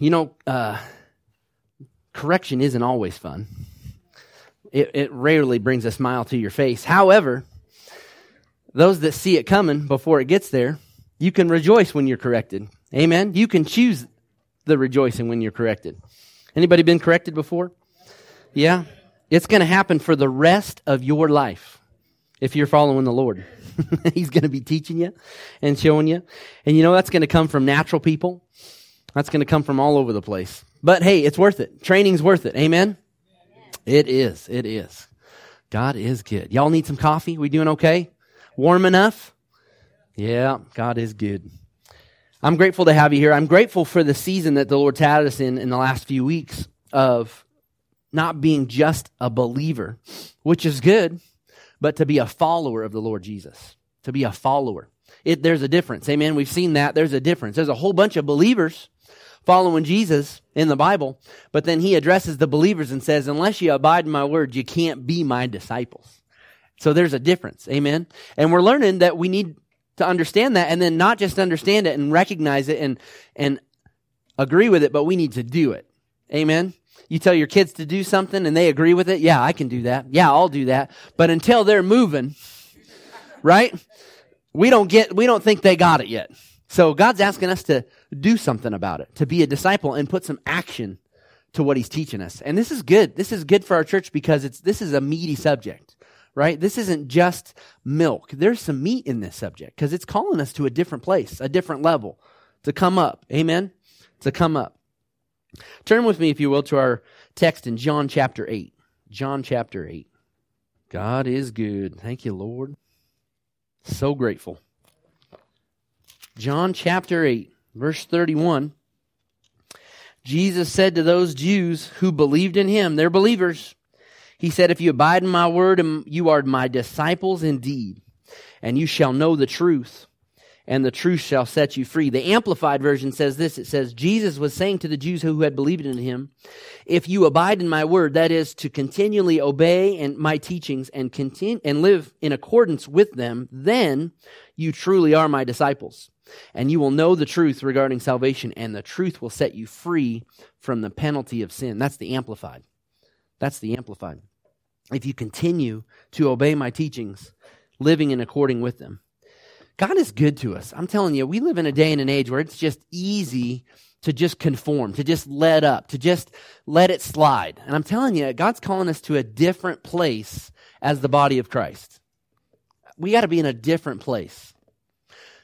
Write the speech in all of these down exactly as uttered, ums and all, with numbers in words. You know, uh, correction isn't always fun. It, it rarely brings a smile to your face. However, those that see it coming before it gets there, you can rejoice when you're corrected. Amen? You can choose the rejoicing when you're corrected. Anybody been corrected before? Yeah? It's going to happen for the rest of your life if you're following the Lord. He's going to be teaching you and showing you. And you know, that's going to come from natural people. That's going to come from all over the place. But hey, it's worth it. Training's worth it. Amen? It is. It is. God is good. Y'all need some coffee? We doing okay? Warm enough? Yeah, God is good. I'm grateful to have you here. I'm grateful for the season that the Lord's had us in in the last few weeks of not being just a believer, which is good, but to be a follower of the Lord Jesus, to be a follower. It, there's a difference. Amen. We've seen that. There's a difference. There's a whole bunch of believers following Jesus in the Bible, but then he addresses the believers and says, unless you abide in my word, you can't be my disciples. So there's a difference. Amen. And we're learning that we need to understand that, and then not just understand it and recognize it and, and agree with it, but we need to do it. Amen. You tell your kids to do something and they agree with it. Yeah, I can do that. Yeah, I'll do that. But until they're moving, right? We don't get, we don't think they got it yet. So God's asking us to do something about it, to be a disciple and put some action to what he's teaching us. And this is good. This is good for our church because it's, this is a meaty subject, right? This isn't just milk. There's some meat in this subject because it's calling us to a different place, a different level, to come up. Amen? To come up. Turn with me, if you will, to our text in John chapter eight. John chapter eight. God is good. Thank you, Lord. So grateful. John chapter eight, verse thirty-one. Jesus said to those Jews who believed in him, they're believers. He said, if you abide in my word, you are my disciples indeed, and you shall know the truth, and the truth shall set you free. The Amplified Version says this. It says, Jesus was saying to the Jews who had believed in him, if you abide in my word, that is to continually obey and my teachings and continue and live in accordance with them, then you truly are my disciples. And you will know the truth regarding salvation, and the truth will set you free from the penalty of sin. That's the Amplified. That's the Amplified. If you continue to obey my teachings, living and according with them. God is good to us. I'm telling you, we live in a day and an age where it's just easy to just conform, to just let up, to just let it slide. And I'm telling you, God's calling us to a different place as the body of Christ. We got to be in a different place.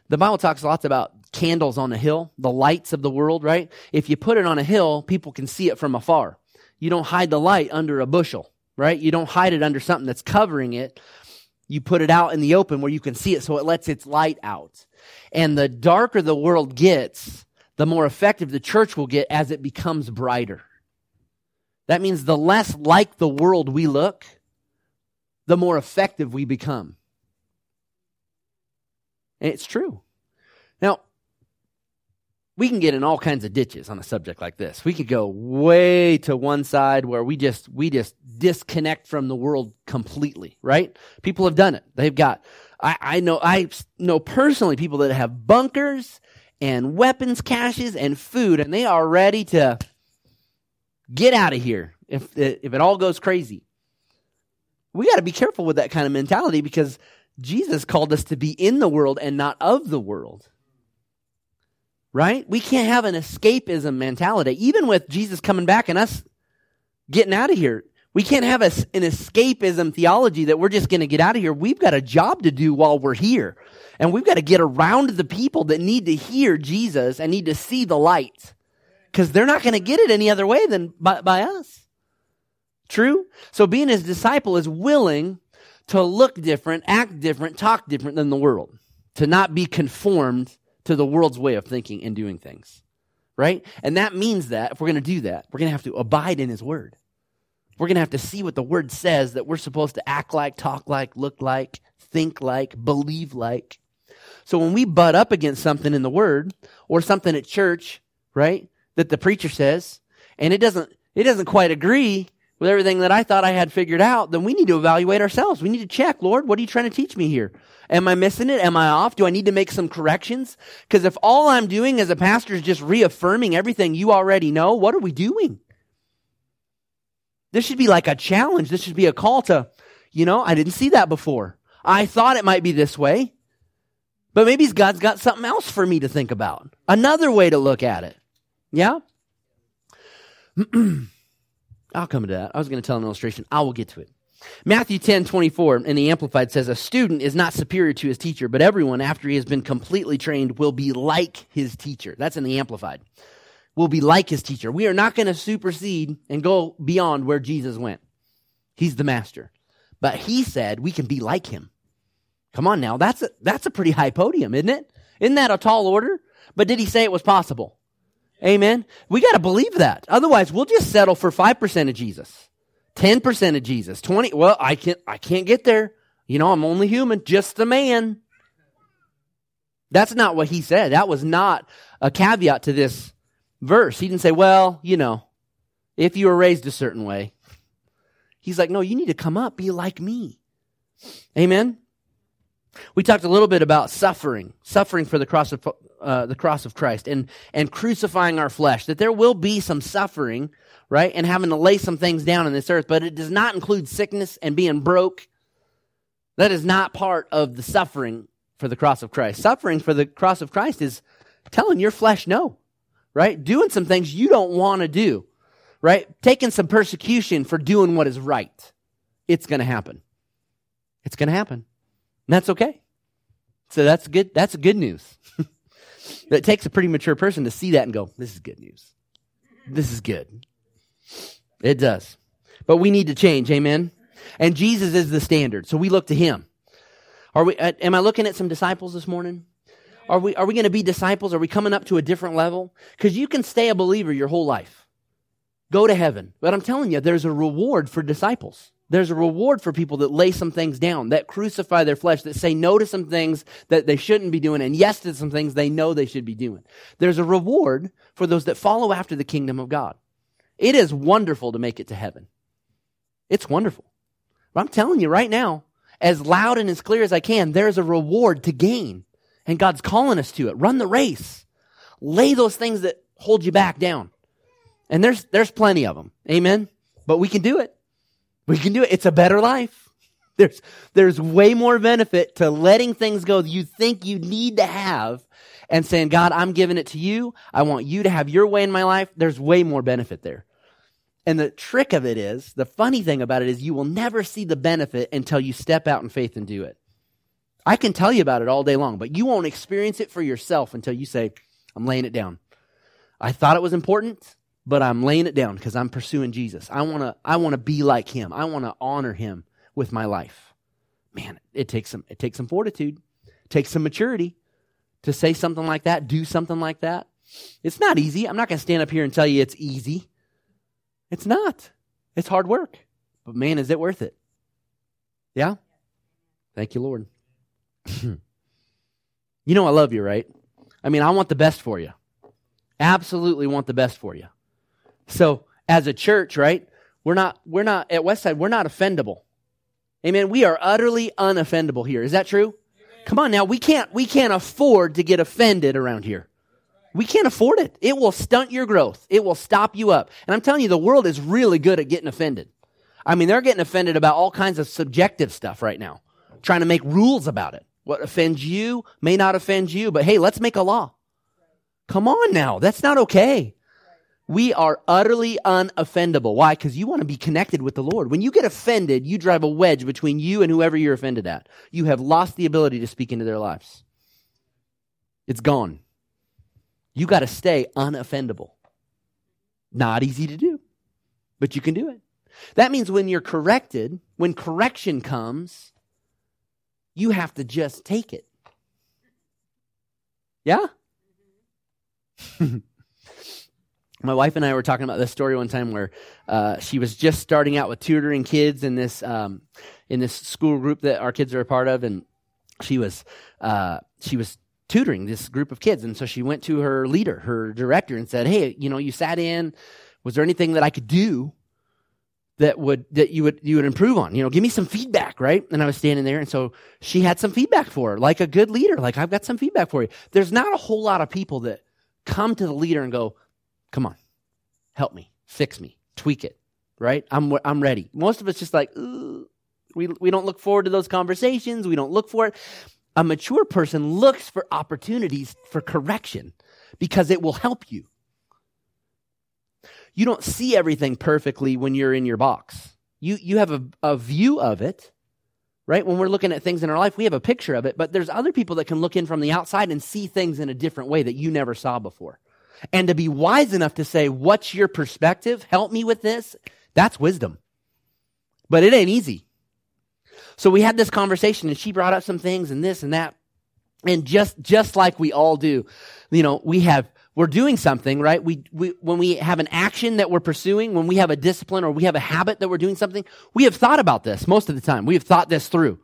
The Bible talks lots about candles on a hill, the lights of the world, right? If you put it on a hill, people can see it from afar. You don't hide the light under a bushel, right? You don't hide it under something that's covering it. You put it out in the open where you can see it, so it lets its light out. And the darker the world gets, the more effective the church will get as it becomes brighter. That means the less like the world we look, the more effective we become. And it's true. Now, we can get in all kinds of ditches on a subject like this. We could go way to one side where we just we just disconnect from the world completely, right? People have done it. They've got, I, I know I know personally people that have bunkers and weapons caches and food, and they are ready to get out of here if if it all goes crazy. We got to be careful with that kind of mentality because Jesus called us to be in the world and not of the world. Right? We can't have an escapism mentality. Even with Jesus coming back and us getting out of here, we can't have a, an escapism theology that we're just going to get out of here. We've got a job to do while we're here. And we've got to get around the people that need to hear Jesus and need to see the light. Because they're not going to get it any other way than by, by us. True? So being his disciple is willing to look different, act different, talk different than the world. To not be conformed to the world's way of thinking and doing things, right? And that means that if we're going to do that, we're going to have to abide in his word. We're going to have to see what the word says that we're supposed to act like, talk like, look like, think like, believe like. So when we butt up against something in the word or something at church, right, that the preacher says, and it doesn't, it doesn't quite agree with everything that I thought I had figured out, then we need to evaluate ourselves. We need to check, Lord, what are you trying to teach me here? Am I missing it? Am I off? Do I need to make some corrections? Because if all I'm doing as a pastor is just reaffirming everything you already know, what are we doing? This should be like a challenge. This should be a call to, you know, I didn't see that before. I thought it might be this way, but maybe God's got something else for me to think about. Another way to look at it. Yeah? I'll come to that. I was going to tell an illustration. I will get to it. Matthew ten twenty-four in the Amplified says, a student is not superior to his teacher, but everyone, after he has been completely trained, will be like his teacher. That's in the Amplified. Will be like his teacher. We are not going to supersede and go beyond where Jesus went. He's the master. But he said we can be like him. Come on now. That's a, that's a pretty high podium, isn't it? Isn't that a tall order? But did he say it was possible? Amen. We got to believe that. Otherwise, we'll just settle for five percent of Jesus, ten percent of Jesus, twenty. Well, I can't, I can't get there. You know, I'm only human, just a man. That's not what he said. That was not a caveat to this verse. He didn't say, well, you know, if you were raised a certain way. He's like, no, you need to come up, be like me. Amen. We talked a little bit about suffering, suffering for the cross of uh, the cross of Christ, and and crucifying our flesh. That there will be some suffering, right, and having to lay some things down on this earth. But it does not include sickness and being broke. That is not part of the suffering for the cross of Christ. Suffering for the cross of Christ is telling your flesh no, right, doing some things you don't want to do, right, taking some persecution for doing what is right. It's going to happen. It's going to happen. And that's okay. So that's good. That's good news. It takes a pretty mature person to see that and go, this is good news. This is good. It does. But we need to change. Amen. And Jesus is the standard. So we look to him. Are we, am I looking at some disciples this morning? Are we, are we going to be disciples? Are we coming up to a different level? Because you can stay a believer your whole life. Go to heaven. But I'm telling you, there's a reward for disciples. There's a reward for people that lay some things down, that crucify their flesh, that say no to some things that they shouldn't be doing, and yes to some things they know they should be doing. There's a reward for those that follow after the kingdom of God. It is wonderful to make it to heaven. It's wonderful. But I'm telling you right now, as loud and as clear as I can, there's a reward to gain, and God's calling us to it. Run the race. Lay those things that hold you back down. And there's there's plenty of them. Amen? But we can do it. We can do it. It's a better life. There's there's way more benefit to letting things go that you think you need to have and saying, God, I'm giving it to you. I want you to have your way in my life. There's way more benefit there. And the trick of it is, the funny thing about it is you will never see the benefit until you step out in faith and do it. I can tell you about it all day long, but you won't experience it for yourself until you say, I'm laying it down. I thought it was important, but I'm laying it down because I'm pursuing Jesus. I want to I want to be like him. I want to honor him with my life. Man, it takes some it takes some fortitude. It takes some maturity to say something like that, do something like that. It's not easy. I'm not going to stand up here and tell you it's easy. It's not. It's hard work. But man, is it worth it? Yeah? Thank you, Lord. You know I love you, right? I mean, I want the best for you. Absolutely want the best for you. So as a church, right, we're not, we're not at Westside, we're not offendable. Amen. We are utterly unoffendable here. Is that true? Amen. Come on now. We can't, we can't afford to get offended around here. We can't afford it. It will stunt your growth. It will stop you up. And I'm telling you, the world is really good at getting offended. I mean, they're getting offended about all kinds of subjective stuff right now, trying to make rules about it. What offends you may not offend you, but hey, let's make a law. Come on now. That's not okay. We are utterly unoffendable. Why? Because you want to be connected with the Lord. When you get offended, you drive a wedge between you and whoever you're offended at. You have lost the ability to speak into their lives. It's gone. You got to stay unoffendable. Not easy to do, but you can do it. That means when you're corrected, when correction comes, you have to just take it. Yeah? My wife and I were talking about this story one time where uh, she was just starting out with tutoring kids in this um, in this school group that our kids are a part of, and she was uh, she was tutoring this group of kids, and so she went to her leader, her director, and said, "Hey, you know, you sat in. Was there anything that I could do that would that you would you would improve on. You know, give me some feedback, right? And I was standing there, and so she had some feedback for her, like a good leader. Like, I've got some feedback for you. There's not a whole lot of people that come to the leader and go, come on, help me, fix me, tweak it, right? I'm I'm ready. Most of us just like, ooh, we we don't look forward to those conversations. We don't look for it. A mature person looks for opportunities for correction because it will help you. You don't see everything perfectly when you're in your box. You you have a, a view of it, right? When we're looking at things in our life, we have a picture of it, but there's other people that can look in from the outside and see things in a different way that you never saw before. And to be wise enough to say, what's your perspective? Help me with this. That's wisdom. But it ain't easy. So we had this conversation, and she brought up some things and this and that. And just just like we all do, you know, we have, we're doing something, right? We we when we have an action that we're pursuing, when we have a discipline or we have a habit that we're doing something, we have thought about this most of the time. We have thought this through.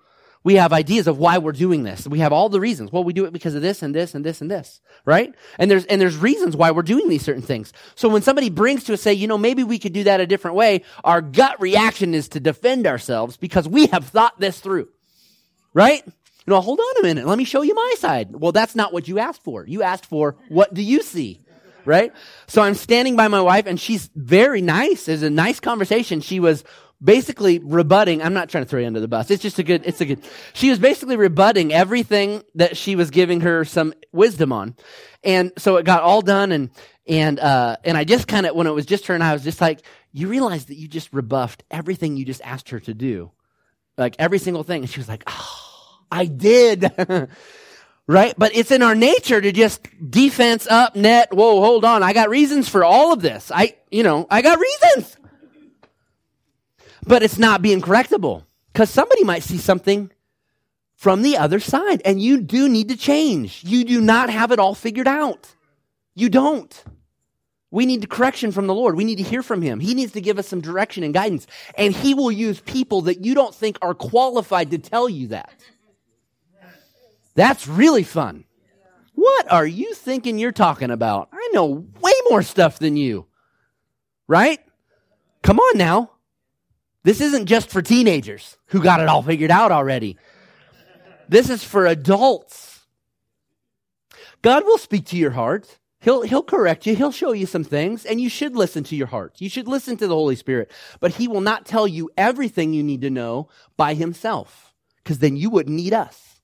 We have ideas of why we're doing this. We have all the reasons. Well, we do it because of this and this and this and this, right? And there's and there's reasons why we're doing these certain things. So when somebody brings to us, say, you know, maybe we could do that a different way, our gut reaction is to defend ourselves because we have thought this through, right? You know, hold on a minute. Let me show you my side. Well, that's not what you asked for. You asked for, what do you see, right? So I'm standing by my wife, and she's very nice. It was a nice conversation. She was basically rebutting, I'm not trying to throw you under the bus. It's just a good, it's a good, she was basically rebutting everything that she was giving her some wisdom on. And so it got all done. And, and, uh, and I just kind of, when it was just her and I, I was just like, you realize that you just rebuffed everything you just asked her to do, like every single thing. And she was like, oh, I did. Right? But it's in our nature to just defense up, net. Whoa, hold on. I got reasons for all of this. I, you know, I got reasons. But it's not being correctable because somebody might see something from the other side, and you do need to change. You do not have it all figured out. You don't. We need correction from the Lord. We need to hear from him. He needs to give us some direction and guidance, and he will use people that you don't think are qualified to tell you that. That's really fun. What are you thinking you're talking about? I know way more stuff than you, right? Come on now. This isn't just for teenagers who got it all figured out already. This is for adults. God will speak to your heart. He'll, he'll correct you. He'll show you some things, and you should listen to your heart. You should listen to the Holy Spirit, but he will not tell you everything you need to know by himself, because then you wouldn't need us.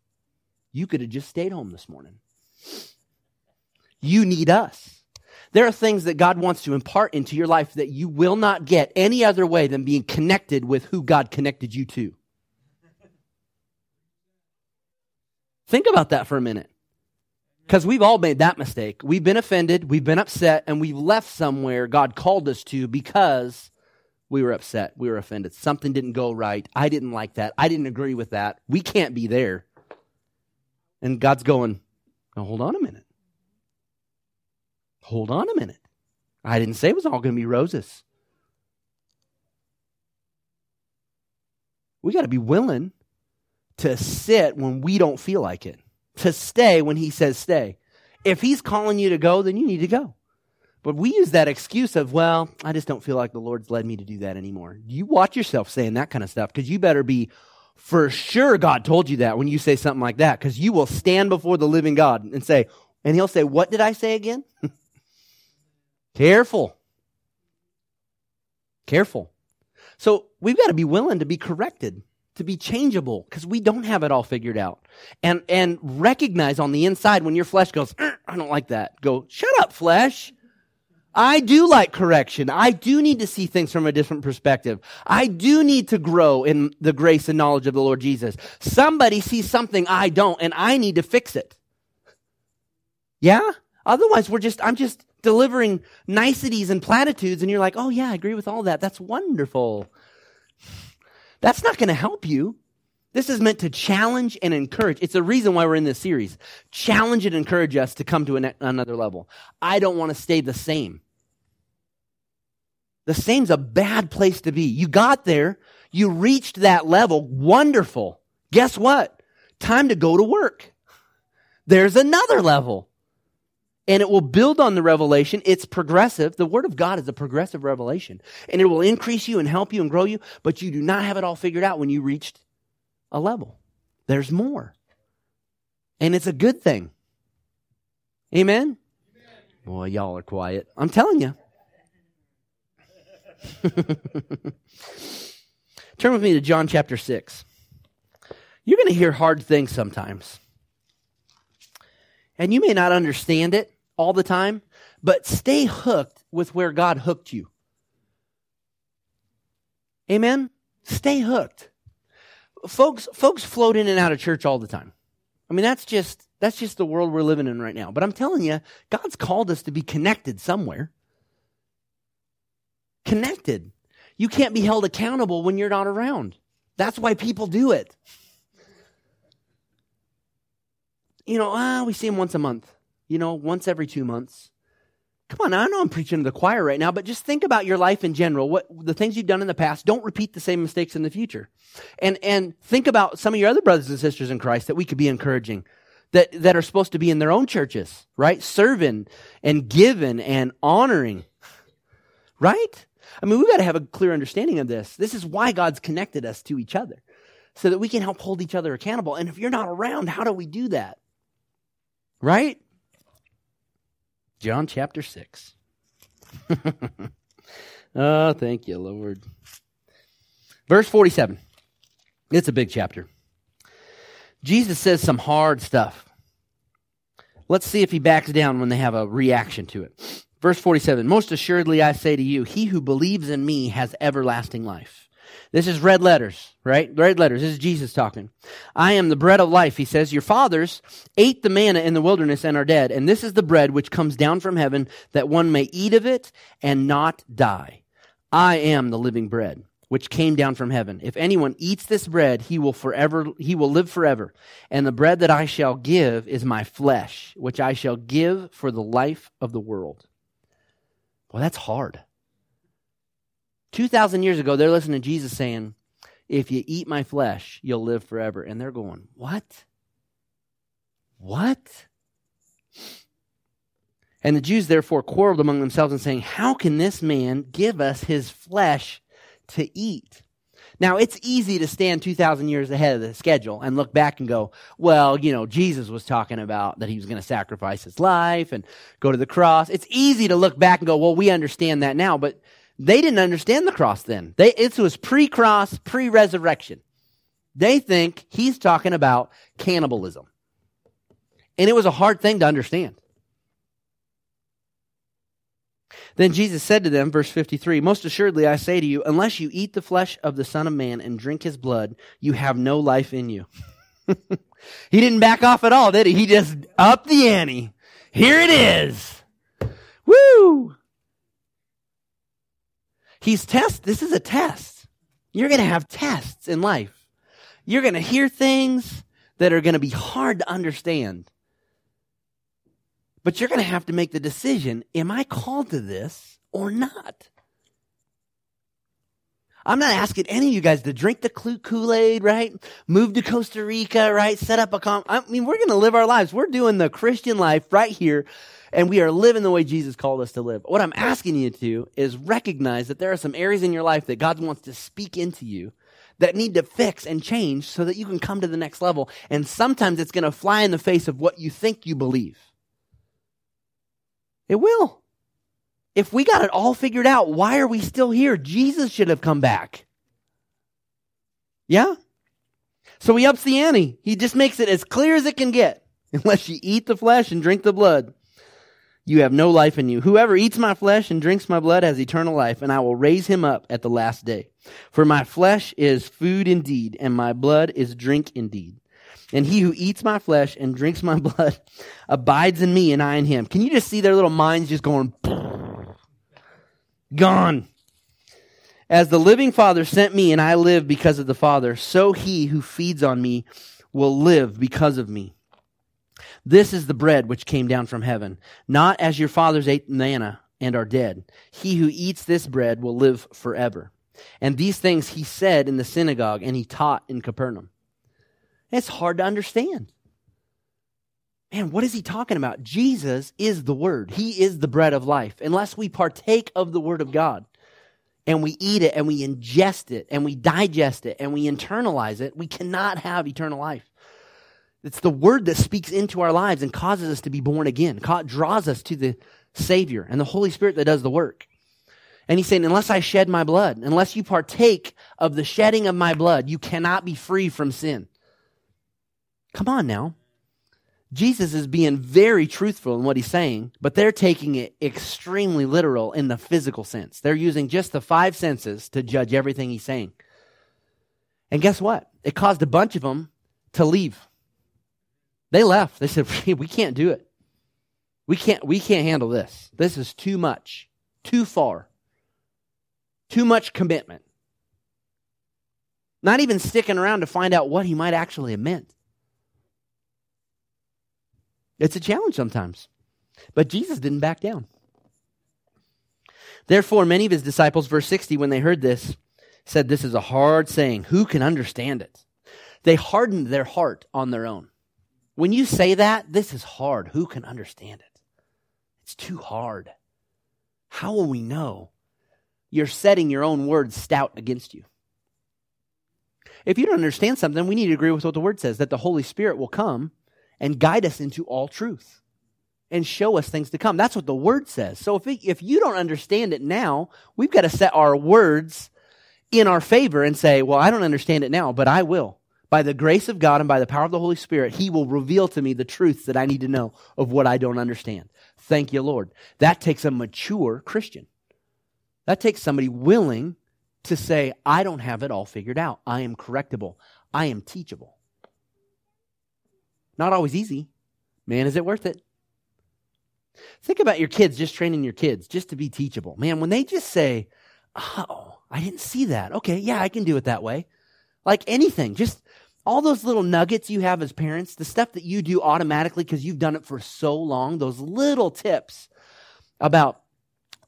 You could have just stayed home this morning. You need us. There are things that God wants to impart into your life that you will not get any other way than being connected with who God connected you to. Think about that for a minute, because we've all made that mistake. We've been offended, we've been upset, and we've left somewhere God called us to because we were upset, we were offended. Something didn't go right. I didn't like that. I didn't agree with that. We can't be there. And God's going, now hold on a minute. Hold on a minute. I didn't say it was all going to be roses. We got to be willing to sit when we don't feel like it, to stay when he says stay. If he's calling you to go, then you need to go. But we use that excuse of, well, I just don't feel like the Lord's led me to do that anymore. You watch yourself saying that kind of stuff, because you better be for sure God told you that when you say something like that, because you will stand before the living God and say, and he'll say, what did I say again? Careful. Careful. So we've got to be willing to be corrected, to be changeable, because we don't have it all figured out. And and recognize on the inside when your flesh goes, I don't like that. Go, shut up, flesh. I do like correction. I do need to see things from a different perspective. I do need to grow in the grace and knowledge of the Lord Jesus. Somebody sees something I don't, and I need to fix it. Yeah? Otherwise, we're just, I'm just delivering niceties and platitudes, and you're like, oh yeah, I agree with all that. That's wonderful. That's not going to help you. This is meant to challenge and encourage. It's the reason why we're in this series. Challenge and encourage us to come to an, another level. I don't want to stay the same. The same's a bad place to be. You got there. You reached that level. Wonderful. Guess what? Time to go to work. There's another level. and it will build on the revelation. It's progressive. The Word of God is a progressive revelation, and it will increase you and help you and grow you, but you do not have it all figured out when you reached a level. There's more, and it's a good thing. Amen? Boy, y'all are quiet. I'm telling you. Turn with me to John chapter six. You're going to hear hard things sometimes. And you may not understand it all the time, but stay hooked with where God hooked you. Amen? Stay hooked. Folks, folks float in and out of church all the time. I mean, that's just that's just the world we're living in right now. But I'm telling you, God's called us to be connected somewhere. Connected. You can't be held accountable when you're not around. That's why people do it. You know, ah, we see him once a month. You know, once every two months. Come on, I know I'm preaching to the choir right now, but just think about your life in general. What the things you've done in the past, don't repeat the same mistakes in the future. And and think about some of your other brothers and sisters in Christ that we could be encouraging, that, that are supposed to be in their own churches, right? Serving and giving and honoring, right? I mean, we've got to have a clear understanding of this. This is why God's connected us to each other, so that we can help hold each other accountable. And if you're not around, how do we do that? Right? John chapter six. Oh, thank you, Lord. Verse forty-seven. It's a big chapter. Jesus says some hard stuff. Let's see if he backs down when they have a reaction to it. Verse forty-seven, most assuredly I say to you, he who believes in me has everlasting life. This is red letters, right? Red letters. This is Jesus talking. I am the bread of life, he says. Your fathers ate the manna in the wilderness and are dead, and this is the bread which comes down from heaven, that one may eat of it and not die. I am the living bread which came down from heaven. If anyone eats this bread, he will forever, he will live forever. And the bread that I shall give is my flesh, which I shall give for the life of the world. Well, that's hard. two thousand years ago, they're listening to Jesus saying, if you eat my flesh, you'll live forever. And they're going, what? What? And the Jews therefore quarreled among themselves and saying, how can this man give us his flesh to eat? Now, it's easy to stand two thousand years ahead of the schedule and look back and go, well, you know, Jesus was talking about that he was going to sacrifice his life and go to the cross. It's easy to look back and go, well, we understand that now, but they didn't understand the cross then. They, it was pre-cross, pre-resurrection. They think he's talking about cannibalism. And it was a hard thing to understand. Then Jesus said to them, verse fifty-three, most assuredly I say to you, unless you eat the flesh of the Son of Man and drink his blood, you have no life in you. He didn't back off at all, did he? He just upped the ante. Here it is. Woo! He's test. This is a test. You're going to have tests in life. You're going to hear things that are going to be hard to understand. But you're going to have to make the decision, am I called to this or not? I'm not asking any of you guys to drink the Kool-Aid, right? Move to Costa Rica, right? Set up a com. I mean, we're going to live our lives. We're doing the Christian life right here, and we are living the way Jesus called us to live. What I'm asking you to do is recognize that there are some areas in your life that God wants to speak into you that need to fix and change so that you can come to the next level. And sometimes it's going to fly in the face of what you think you believe. It will. If we got it all figured out, why are we still here? Jesus should have come back. Yeah? So he ups the ante. He just makes it as clear as it can get. Unless you eat the flesh and drink the blood, you have no life in you. Whoever eats my flesh and drinks my blood has eternal life, and I will raise him up at the last day. For my flesh is food indeed, and my blood is drink indeed. And he who eats my flesh and drinks my blood abides in me and I in him. Can you just see their little minds just going, gone. As the living Father sent me and I live because of the Father, so he who feeds on me will live because of me. This is the bread which came down from heaven, not as your fathers ate manna and are dead. He who eats this bread will live forever. And these things he said in the synagogue and he taught in Capernaum. It's hard to understand. man, what is he talking about? Jesus is the Word. He is the bread of life. Unless we partake of the Word of God and we eat it and we ingest it and we digest it and we internalize it, we cannot have eternal life. It's the Word that speaks into our lives and causes us to be born again, draws us to the Savior and the Holy Spirit that does the work. And he's saying, unless I shed my blood, unless you partake of the shedding of my blood, you cannot be free from sin. Come on now. Jesus is being very truthful in what he's saying, but they're taking it extremely literal in the physical sense. They're using just the five senses to judge everything he's saying. And guess what? It caused a bunch of them to leave. They left. They said, we can't do it. We can't, we can't handle this. This is too much, too far, too much commitment. Not even sticking around to find out what he might actually have meant. It's a challenge sometimes. But Jesus didn't back down. Therefore, many of his disciples, verse sixty, when they heard this, said, this is a hard saying. Who can understand it? They hardened their heart on their own. When you say that, this is hard. Who can understand it? It's too hard. How will we know? You're setting your own words stout against you. If you don't understand something, we need to agree with what the Word says, that the Holy Spirit will come and guide us into all truth and show us things to come. That's what the Word says. So if it, if you don't understand it now, we've got to set our words in our favor and say, well, I don't understand it now, but I will. By the grace of God and by the power of the Holy Spirit, he will reveal to me the truths that I need to know of what I don't understand. Thank you, Lord. That takes a mature Christian. That takes somebody willing to say, I don't have it all figured out. I am correctable. I am teachable. Not always easy. Man, is it worth it? Think about your kids, just training your kids, just to be teachable. Man, when they just say, oh, I didn't see that. Okay, yeah, I can do it that way. Like anything, just all those little nuggets you have as parents, the stuff that you do automatically because you've done it for so long, those little tips about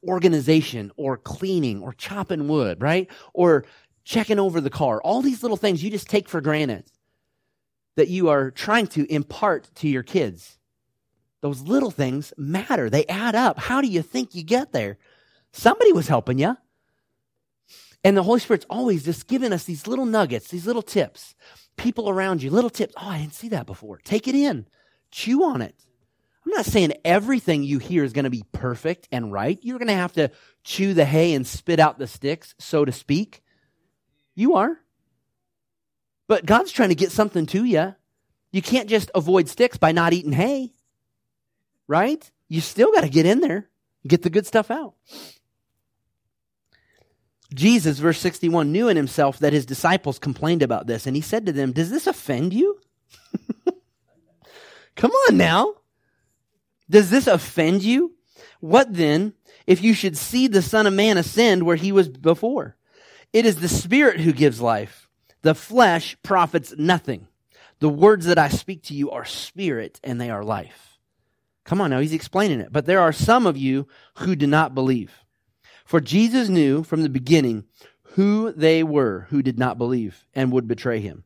organization or cleaning or chopping wood, right? Or checking over the car, all these little things you just take for granted that you are trying to impart to your kids. Those little things matter. They add up. How do you think you get there? Somebody was helping you. And the Holy Spirit's always just giving us these little nuggets, these little tips. People around you, little tips. Oh, I didn't see that before. Take it in. Chew on it. I'm not saying everything you hear is going to be perfect and right. You're going to have to chew the hay and spit out the sticks, so to speak. You are. But God's trying to get something to you. You can't just avoid sticks by not eating hay, right? You still got to get in there, get the good stuff out. Jesus, verse sixty-one, knew in himself that his disciples complained about this, and he said to them, does this offend you? Come on now. Does this offend you? What then if you should see the Son of Man ascend where he was before? It is the Spirit who gives life. The flesh profits nothing. The words that I speak to you are spirit and they are life. Come on now, he's explaining it. But there are some of you who do not believe. For Jesus knew from the beginning who they were who did not believe and would betray him.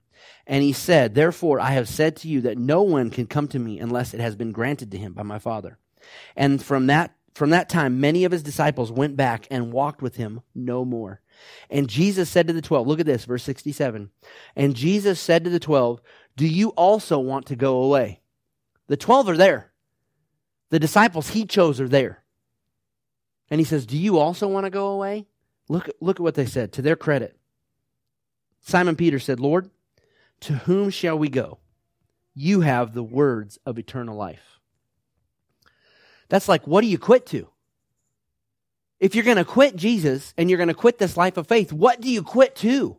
And he said, therefore I have said to you that no one can come to me unless it has been granted to him by my Father. And from that From that time, many of his disciples went back and walked with him no more. And Jesus said to the twelve, look at this, verse sixty-seven. And Jesus said to the twelve, do you also want to go away? The twelve are there. The disciples he chose are there. And he says, do you also want to go away? Look, look at what they said, to their credit. Simon Peter said, Lord, to whom shall we go? You have the words of eternal life. That's like, what do you quit to? If you're going to quit Jesus and you're going to quit this life of faith, what do you quit to?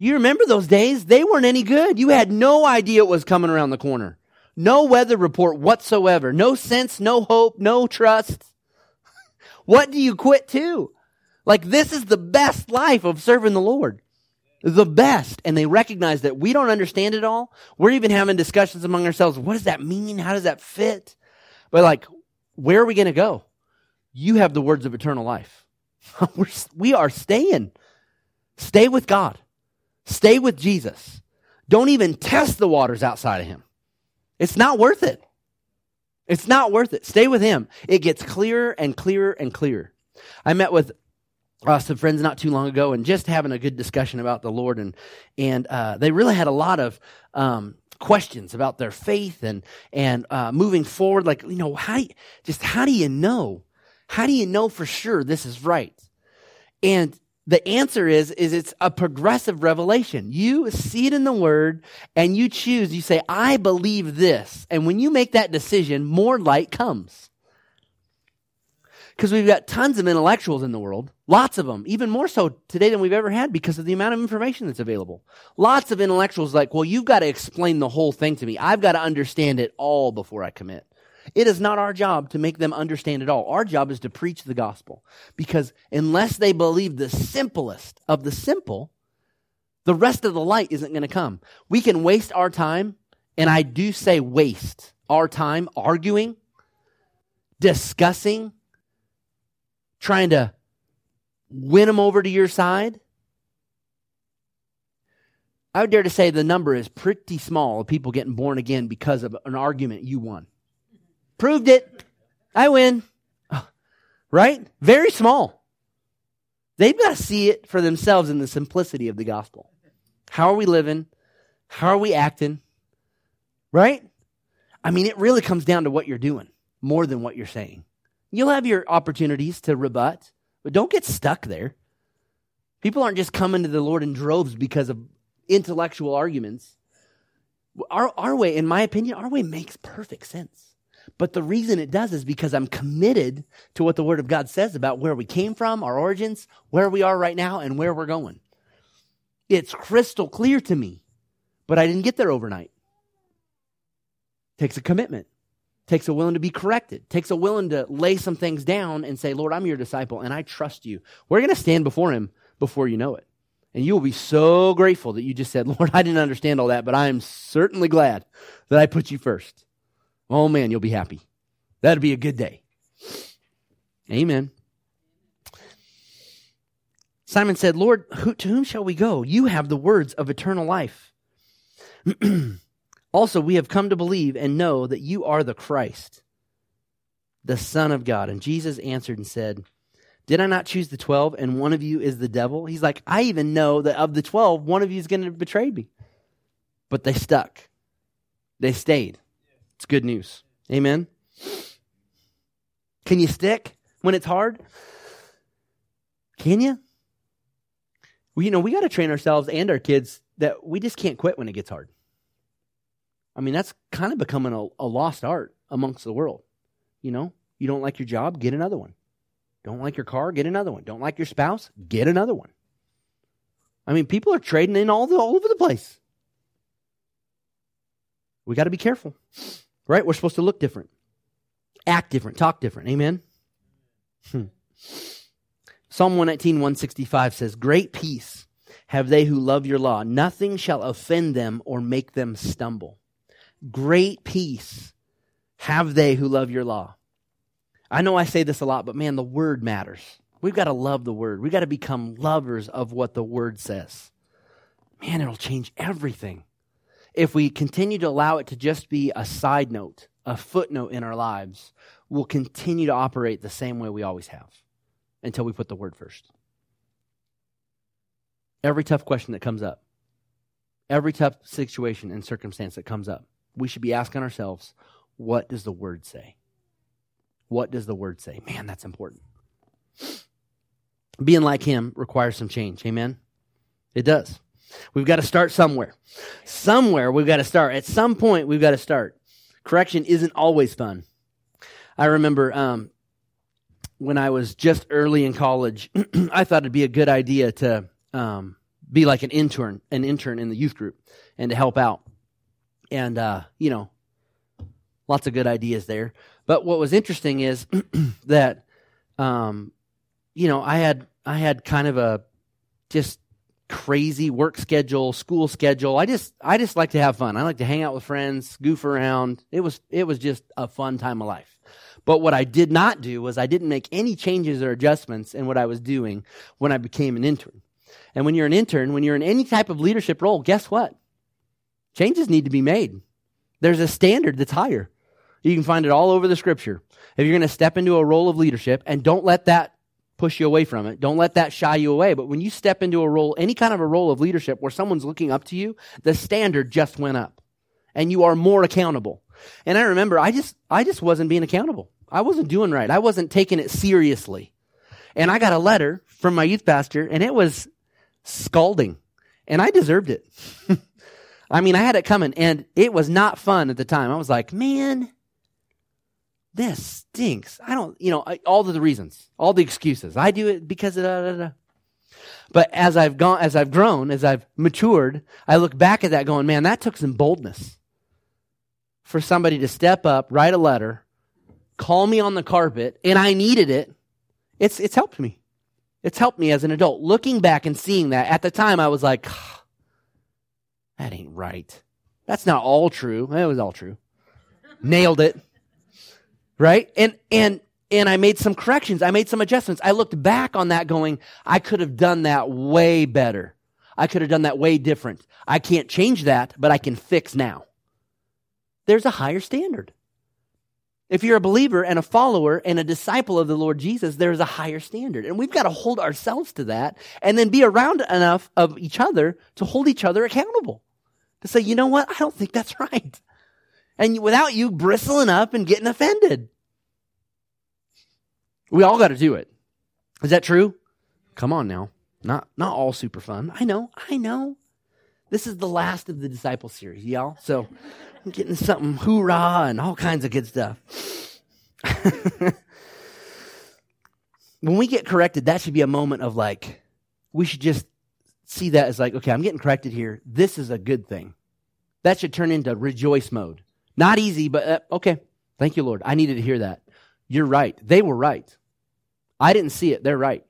You remember those days? They weren't any good. You had no idea it was coming around the corner. No weather report whatsoever. No sense, no hope, no trust. What do you quit to? Like, this is the best life of serving the Lord. The best. And they recognize that we don't understand it all. We're even having discussions among ourselves. What does that mean? How does that fit? But like, where are we going to go? You have the words of eternal life. We're, we are staying. Stay with God. Stay with Jesus. Don't even test the waters outside of him. It's not worth it. It's not worth it. Stay with him. It gets clearer and clearer and clearer. I met with uh, some friends not too long ago and just having a good discussion about the Lord, and and uh, they really had a lot of um, questions about their faith and and uh, moving forward. Like, you know, how do you, just how do you know? How do you know for sure this is right? And the answer is, is it's a progressive revelation. You see it in the Word and you choose. You say, I believe this. And when you make that decision, more light comes. Because we've got tons of intellectuals in the world, lots of them, even more so today than we've ever had because of the amount of information that's available. Lots of intellectuals like, well, you've got to explain the whole thing to me. I've got to understand it all before I commit. It is not our job to make them understand it all. Our job is to preach the gospel, because unless they believe the simplest of the simple, the rest of the light isn't going to come. We can waste our time, and I do say waste our time arguing, discussing, trying to win them over to your side. I would dare to say the number is pretty small of people getting born again because of an argument you won. Proved it. I win. Right? Very small. They've got to see it for themselves in the simplicity of the gospel. How are we living? How are we acting? Right? I mean, it really comes down to what you're doing more than what you're saying. You'll have your opportunities to rebut, but don't get stuck there. People aren't just coming to the Lord in droves because of intellectual arguments. Our, our way, in my opinion, our way makes perfect sense. But the reason it does is because I'm committed to what the Word of God says about where we came from, our origins, where we are right now, and where we're going. It's crystal clear to me, but I didn't get there overnight. Takes a commitment. Takes a willing to be corrected. Takes a willing to lay some things down and say, Lord, I'm your disciple, and I trust you. We're going to stand before him before you know it. And you will be so grateful that you just said, Lord, I didn't understand all that, but I am certainly glad that I put you first. Oh man, you'll be happy. That'd be a good day. Amen. Simon said, Lord, who, to whom shall we go? You have the words of eternal life. Also, we have come to believe and know that you are the Christ, the Son of God. And Jesus answered and said, did I not choose the twelve and one of you is the devil? He's like, I even know that of the twelve, one of you is going to betray me. But they stuck. They stayed. It's good news. Amen. Can you stick when it's hard? Can you? Well, you know, we got to train ourselves and our kids that we just can't quit when it gets hard. I mean, that's kind of becoming a, a lost art amongst the world. You know, you don't like your job, get another one. Don't like your car, get another one. Don't like your spouse, get another one. I mean, people are trading in all, the, all over the place. We got to be careful, right? We're supposed to look different, act different, talk different. Amen? Hmm. Psalm one nineteen, one sixty-five says, great peace have they who love your law. Nothing shall offend them or make them stumble. Great peace have they who love your law. I know I say this a lot, but man, the word matters. We've got to love the word. We've got to become lovers of what the word says. Man, it'll change everything. If we continue to allow it to just be a side note, a footnote in our lives, we'll continue to operate the same way we always have until we put the word first. Every tough question that comes up, every tough situation and circumstance that comes up, we should be asking ourselves, what does the word say? What does the word say? Man, that's important. Being like him requires some change. Amen? It does. We've got to start somewhere. Somewhere we've got to start. At some point we've got to start. Correction isn't always fun. I remember um, when I was just early in college, I thought it'd be a good idea to um, be like an intern, an intern in the youth group and to help out. And, uh, you know, lots of good ideas there. But what was interesting is that, um, you know, I had I had kind of a just crazy work schedule, school schedule. I just, I just like to have fun. I like to hang out with friends, goof around. It was, it was just a fun time of life. But what I did not do was I didn't make any changes or adjustments in what I was doing when I became an intern. And when you're an intern, when you're in any type of leadership role, guess what? Changes need to be made. There's a standard that's higher. You can find it all over the scripture. If you're going to step into a role of leadership, and don't let that push you away from it. Don't let that shy you away. But when you step into a role, any kind of a role of leadership where someone's looking up to you, the standard just went up and you are more accountable. And I remember I just, I just wasn't being accountable. I wasn't doing right. I wasn't taking it seriously. And I got a letter from my youth pastor, and it was scalding, and I deserved it. I mean, I had it coming, and it was not fun at the time. I was like, man, this stinks. I don't, you know, I, all of the reasons, all the excuses. I do it because of da, da, da. But as I've gone, as I've grown, as I've matured, I look back at that going, man, that took some boldness for somebody to step up, write a letter, call me on the carpet, and I needed it. It's it's helped me. It's helped me as an adult. Looking back and seeing that, at the time I was like, that ain't right. That's not all true. It was all true. Nailed it. Right? And and and I made some corrections. I made some adjustments. I looked back on that going, I could have done that way better. I could have done that way different. I can't change that, but I can fix now. There's a higher standard. If you're a believer and a follower and a disciple of the Lord Jesus, there is a higher standard. And we've got to hold ourselves to that and then be around enough of each other to hold each other accountable. To say, you know what? I don't think that's right. And without you bristling up and getting offended. We all got to do it. Is that true? Come on now. Not, not all super fun. I know. I know. This is the last of the disciple series, y'all. So I'm getting something hoorah and all kinds of good stuff. When we get corrected, that should be a moment of like, we should just see that as like, okay, I'm getting corrected here. This is a good thing. That should turn into rejoice mode. Not easy, but uh, okay. Thank you, Lord. I needed to hear that. You're right. They were right. I didn't see it. They're right.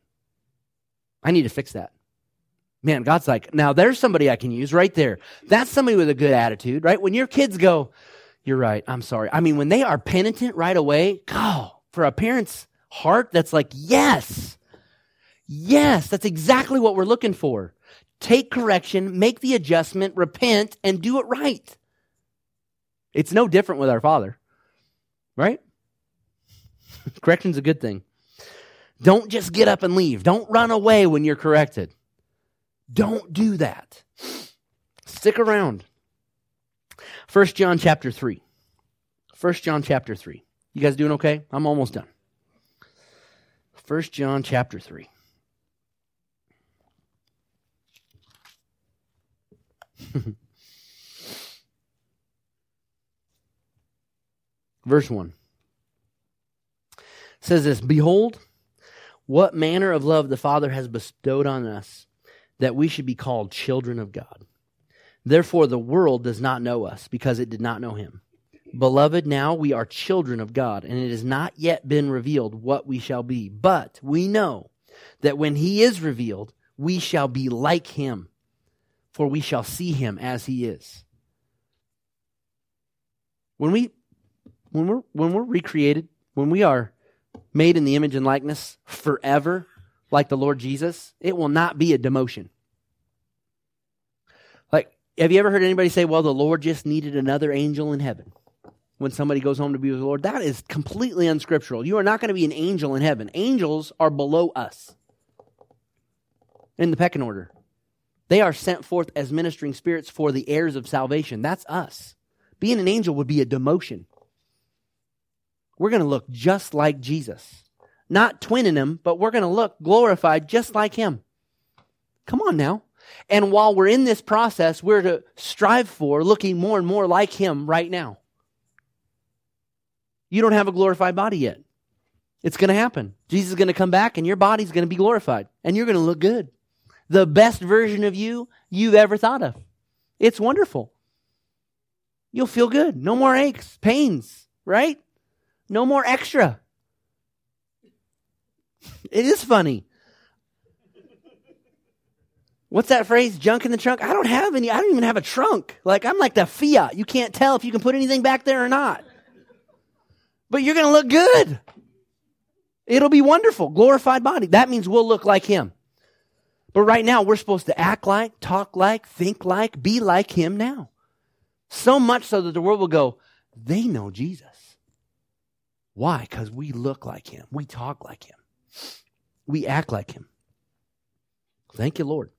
I need to fix that. Man, God's like, now there's somebody I can use right there. That's somebody with a good attitude, right? When your kids go, you're right, I'm sorry. I mean, when they are penitent right away, God, for a parent's heart, that's like, yes, yes, that's exactly what we're looking for. Take correction, make the adjustment, repent, and do it right. It's no different with our Father, right? Correction's a good thing. Don't just get up and leave. Don't run away when you're corrected. Don't do that. Stick around. First John chapter three. First John chapter three. You guys doing okay? I'm almost done. First John chapter three. Verse one. It says this, behold, what manner of love the Father has bestowed on us, that we should be called children of God. Therefore, the world does not know us, because it did not know him. Beloved, now we are children of God, and it has not yet been revealed what we shall be. But we know that when he is revealed, we shall be like him, for we shall see him as he is. When we, when we're, when we're recreated, when we are made in the image and likeness forever, like the Lord Jesus, it will not be a demotion. Like, have you ever heard anybody say, well, the Lord just needed another angel in heaven when somebody goes home to be with the Lord? That is completely unscriptural. You are not going to be an angel in heaven. Angels are below us in the pecking order. They are sent forth as ministering spirits for the heirs of salvation. That's us. Being an angel would be a demotion. We're going to look just like Jesus. Not twinning him, but we're going to look glorified just like him. Come on now. And while we're in this process, we're to strive for looking more and more like him right now. You don't have a glorified body yet. It's going to happen. Jesus is going to come back and your body's going to be glorified and you're going to look good. The best version of you you've ever thought of. It's wonderful. You'll feel good. No more aches, pains, right? No more extra. It is funny. What's that phrase? Junk in the trunk? I don't have any. I don't even have a trunk. Like, I'm like the Fiat. You can't tell if you can put anything back there or not. But you're going to look good. It'll be wonderful. Glorified body. That means we'll look like him. But right now, we're supposed to act like, talk like, think like, be like him now. So much so that the world will go, they know Jesus. Why? Because we look like him. We talk like him. We act like him. Thank you, Lord.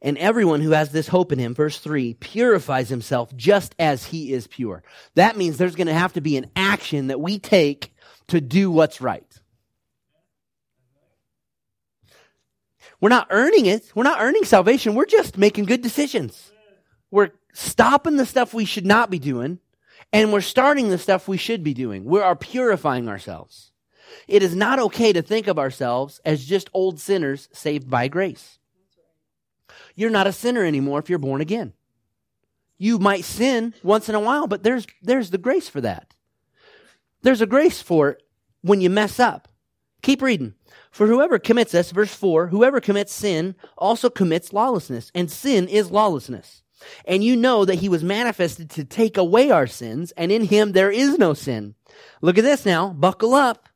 And everyone who has this hope in him, verse three, purifies himself just as he is pure. That means there's going to have to be an action that we take to do what's right. We're not earning it. We're not earning salvation. We're just making good decisions. We're stopping the stuff we should not be doing, and we're starting the stuff we should be doing. We are purifying ourselves. It is not okay to think of ourselves as just old sinners saved by grace. You're not a sinner anymore if you're born again. You might sin once in a while, but there's there's the grace for that. There's a grace for it when you mess up. Keep reading. For whoever commits this, verse four, whoever commits sin also commits lawlessness, and sin is lawlessness. And you know that he was manifested to take away our sins, and in him there is no sin. Look at this now. Buckle up.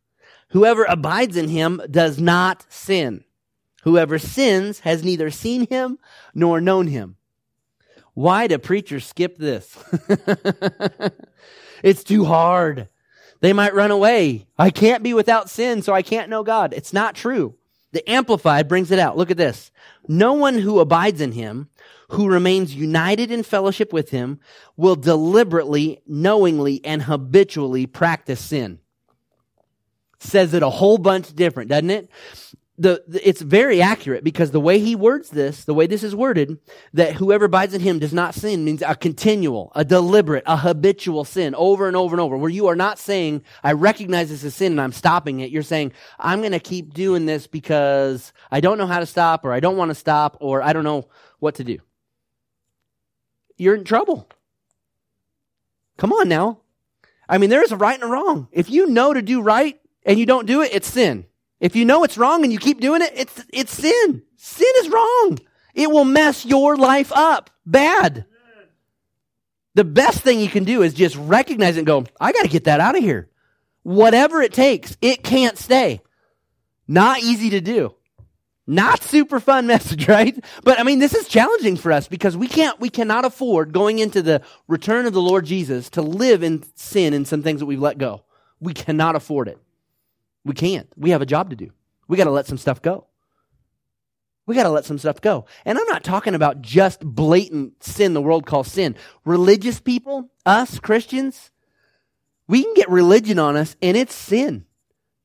Whoever abides in him does not sin. Whoever sins has neither seen him nor known him. Why do preachers skip this? It's too hard. They might run away. I can't be without sin, so I can't know God. It's not true. The Amplified brings it out. Look at this. No one who abides in him, who remains united in fellowship with him, will deliberately, knowingly, and habitually practice sin. Says it a whole bunch different, doesn't it? The, the, it's very accurate because the way he words this, the way this is worded, that whoever abides in him does not sin means a continual, a deliberate, a habitual sin over and over and over, where you are not saying, I recognize this as sin and I'm stopping it. You're saying, I'm going to keep doing this because I don't know how to stop, or I don't want to stop, or I don't know what to do. You're in trouble. Come on now. I mean, there is a right and a wrong. If you know to do right and you don't do it, it's sin. If you know it's wrong and you keep doing it, it's it's sin. Sin is wrong. It will mess your life up bad. The best thing you can do is just recognize it and go, I got to get that out of here. Whatever it takes, it can't stay. Not easy to do. Not super fun message, right? But I mean, this is challenging for us because we can't, we cannot afford going into the return of the Lord Jesus to live in sin and some things that we've let go. We cannot afford it. We can't. We have a job to do. We got to let some stuff go. We got to let some stuff go. And I'm not talking about just blatant sin the world calls sin. Religious people, us Christians, we can get religion on us and it's sin.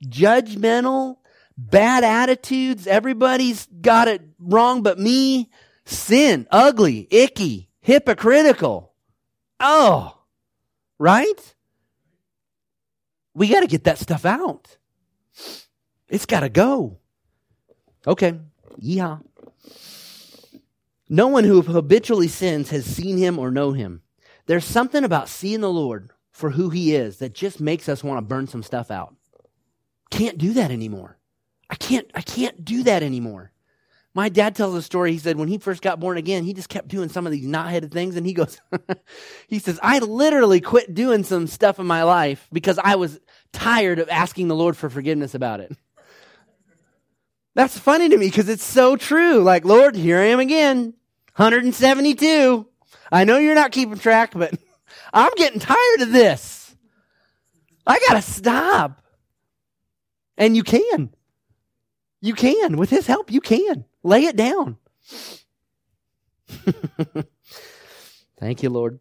Judgmental, bad attitudes, everybody's got it wrong but me. Sin, ugly, icky, hypocritical. Oh, right? We got to get that stuff out. It's got to go. Okay. Yeehaw. No one who habitually sins has seen him or known him. There's something about seeing the Lord for who he is that just makes us want to burn some stuff out. Can't do that anymore. I can't, I can't do that anymore. My dad tells a story. He said when he first got born again, he just kept doing some of these knotheaded things. And he goes, he says, I literally quit doing some stuff in my life because I was tired of asking the Lord for forgiveness about it. That's funny to me because it's so true. Like, Lord, here I am again, one hundred seventy-two. I know you're not keeping track, but I'm getting tired of this. I got to stop. And you can. You can. With his help, you can. Lay it down. Thank you, Lord.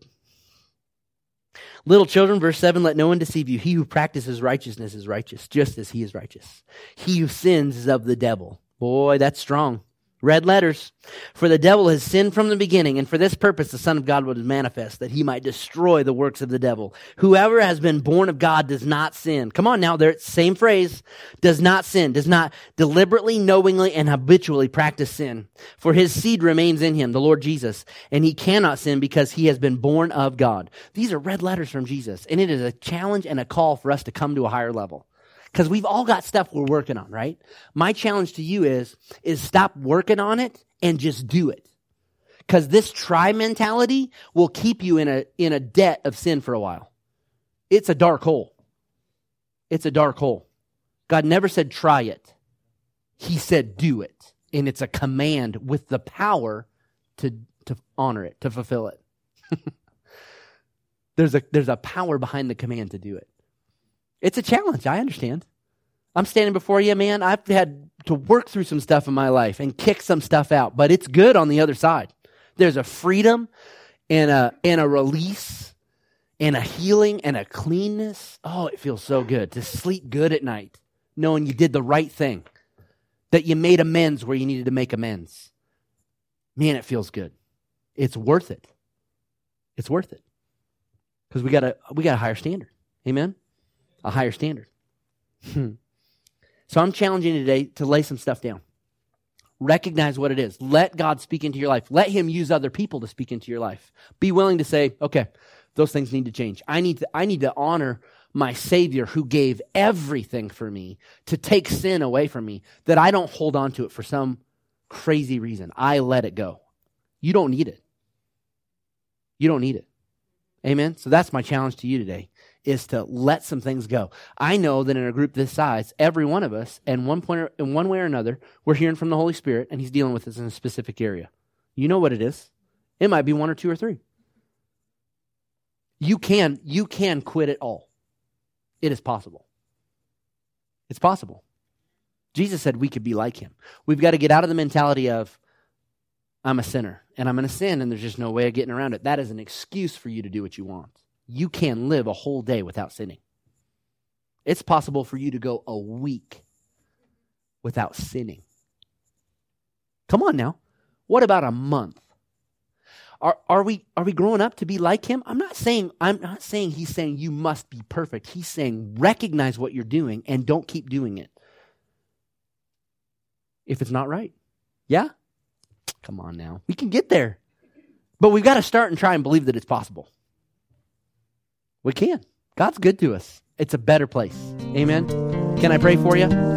Little children, verse seven, let no one deceive you. He who practices righteousness is righteous, just as he is righteous. He who sins is of the devil. Boy, that's strong. Red letters. For the devil has sinned from the beginning, and for this purpose the Son of God was manifest, that he might destroy the works of the devil. Whoever has been born of God does not sin. Come on now, there, same phrase. Does not sin. Does not deliberately, knowingly, and habitually practice sin. For his seed remains in him, the Lord Jesus, and he cannot sin because he has been born of God. These are red letters from Jesus, and it is a challenge and a call for us to come to a higher level. Because we've all got stuff we're working on, right? My challenge to you is, is stop working on it and just do it. Because this try mentality will keep you in a, in a debt of sin for a while. It's a dark hole. It's a dark hole. God never said try it. He said do it. And it's a command with the power to, to honor it, to fulfill it. There's a, there's a power behind the command to do it. It's a challenge, I understand. I'm standing before you, man. I've had to work through some stuff in my life and kick some stuff out, but it's good on the other side. There's a freedom and a and a release and a healing and a cleanness. Oh, it feels so good to sleep good at night, knowing you did the right thing, that you made amends where you needed to make amends. Man, it feels good. It's worth it. It's worth it because we got a we got a higher standard. Amen? A higher standard. Hmm. So I'm challenging you today to lay some stuff down. Recognize what it is. Let God speak into your life. Let him use other people to speak into your life. Be willing to say, okay, those things need to change. I need to, I need to honor my Savior who gave everything for me to take sin away from me, that I don't hold on to it for some crazy reason. I let it go. You don't need it. You don't need it. Amen? So that's my challenge to you today, is to let some things go. I know that in a group this size, every one of us, and one point, or, in one way or another, we're hearing from the Holy Spirit, and he's dealing with us in a specific area. You know what it is. It might be one or two or three. You can, you can quit it all. It is possible. It's possible. Jesus said we could be like him. We've got to get out of the mentality of, I'm a sinner, and I'm going to sin, and there's just no way of getting around it. That is an excuse for you to do what you want. You can live a whole day without sinning. It's possible for you to go a week without sinning. Come on now. What about a month? Are, are we are we growing up to be like him? I'm not saying I'm not saying he's saying you must be perfect. He's saying recognize what you're doing and don't keep doing it if it's not right. Yeah? Come on now. We can get there. But we've got to start and try and believe that it's possible. We can. God's good to us. It's a better place. Amen. Can I pray for you?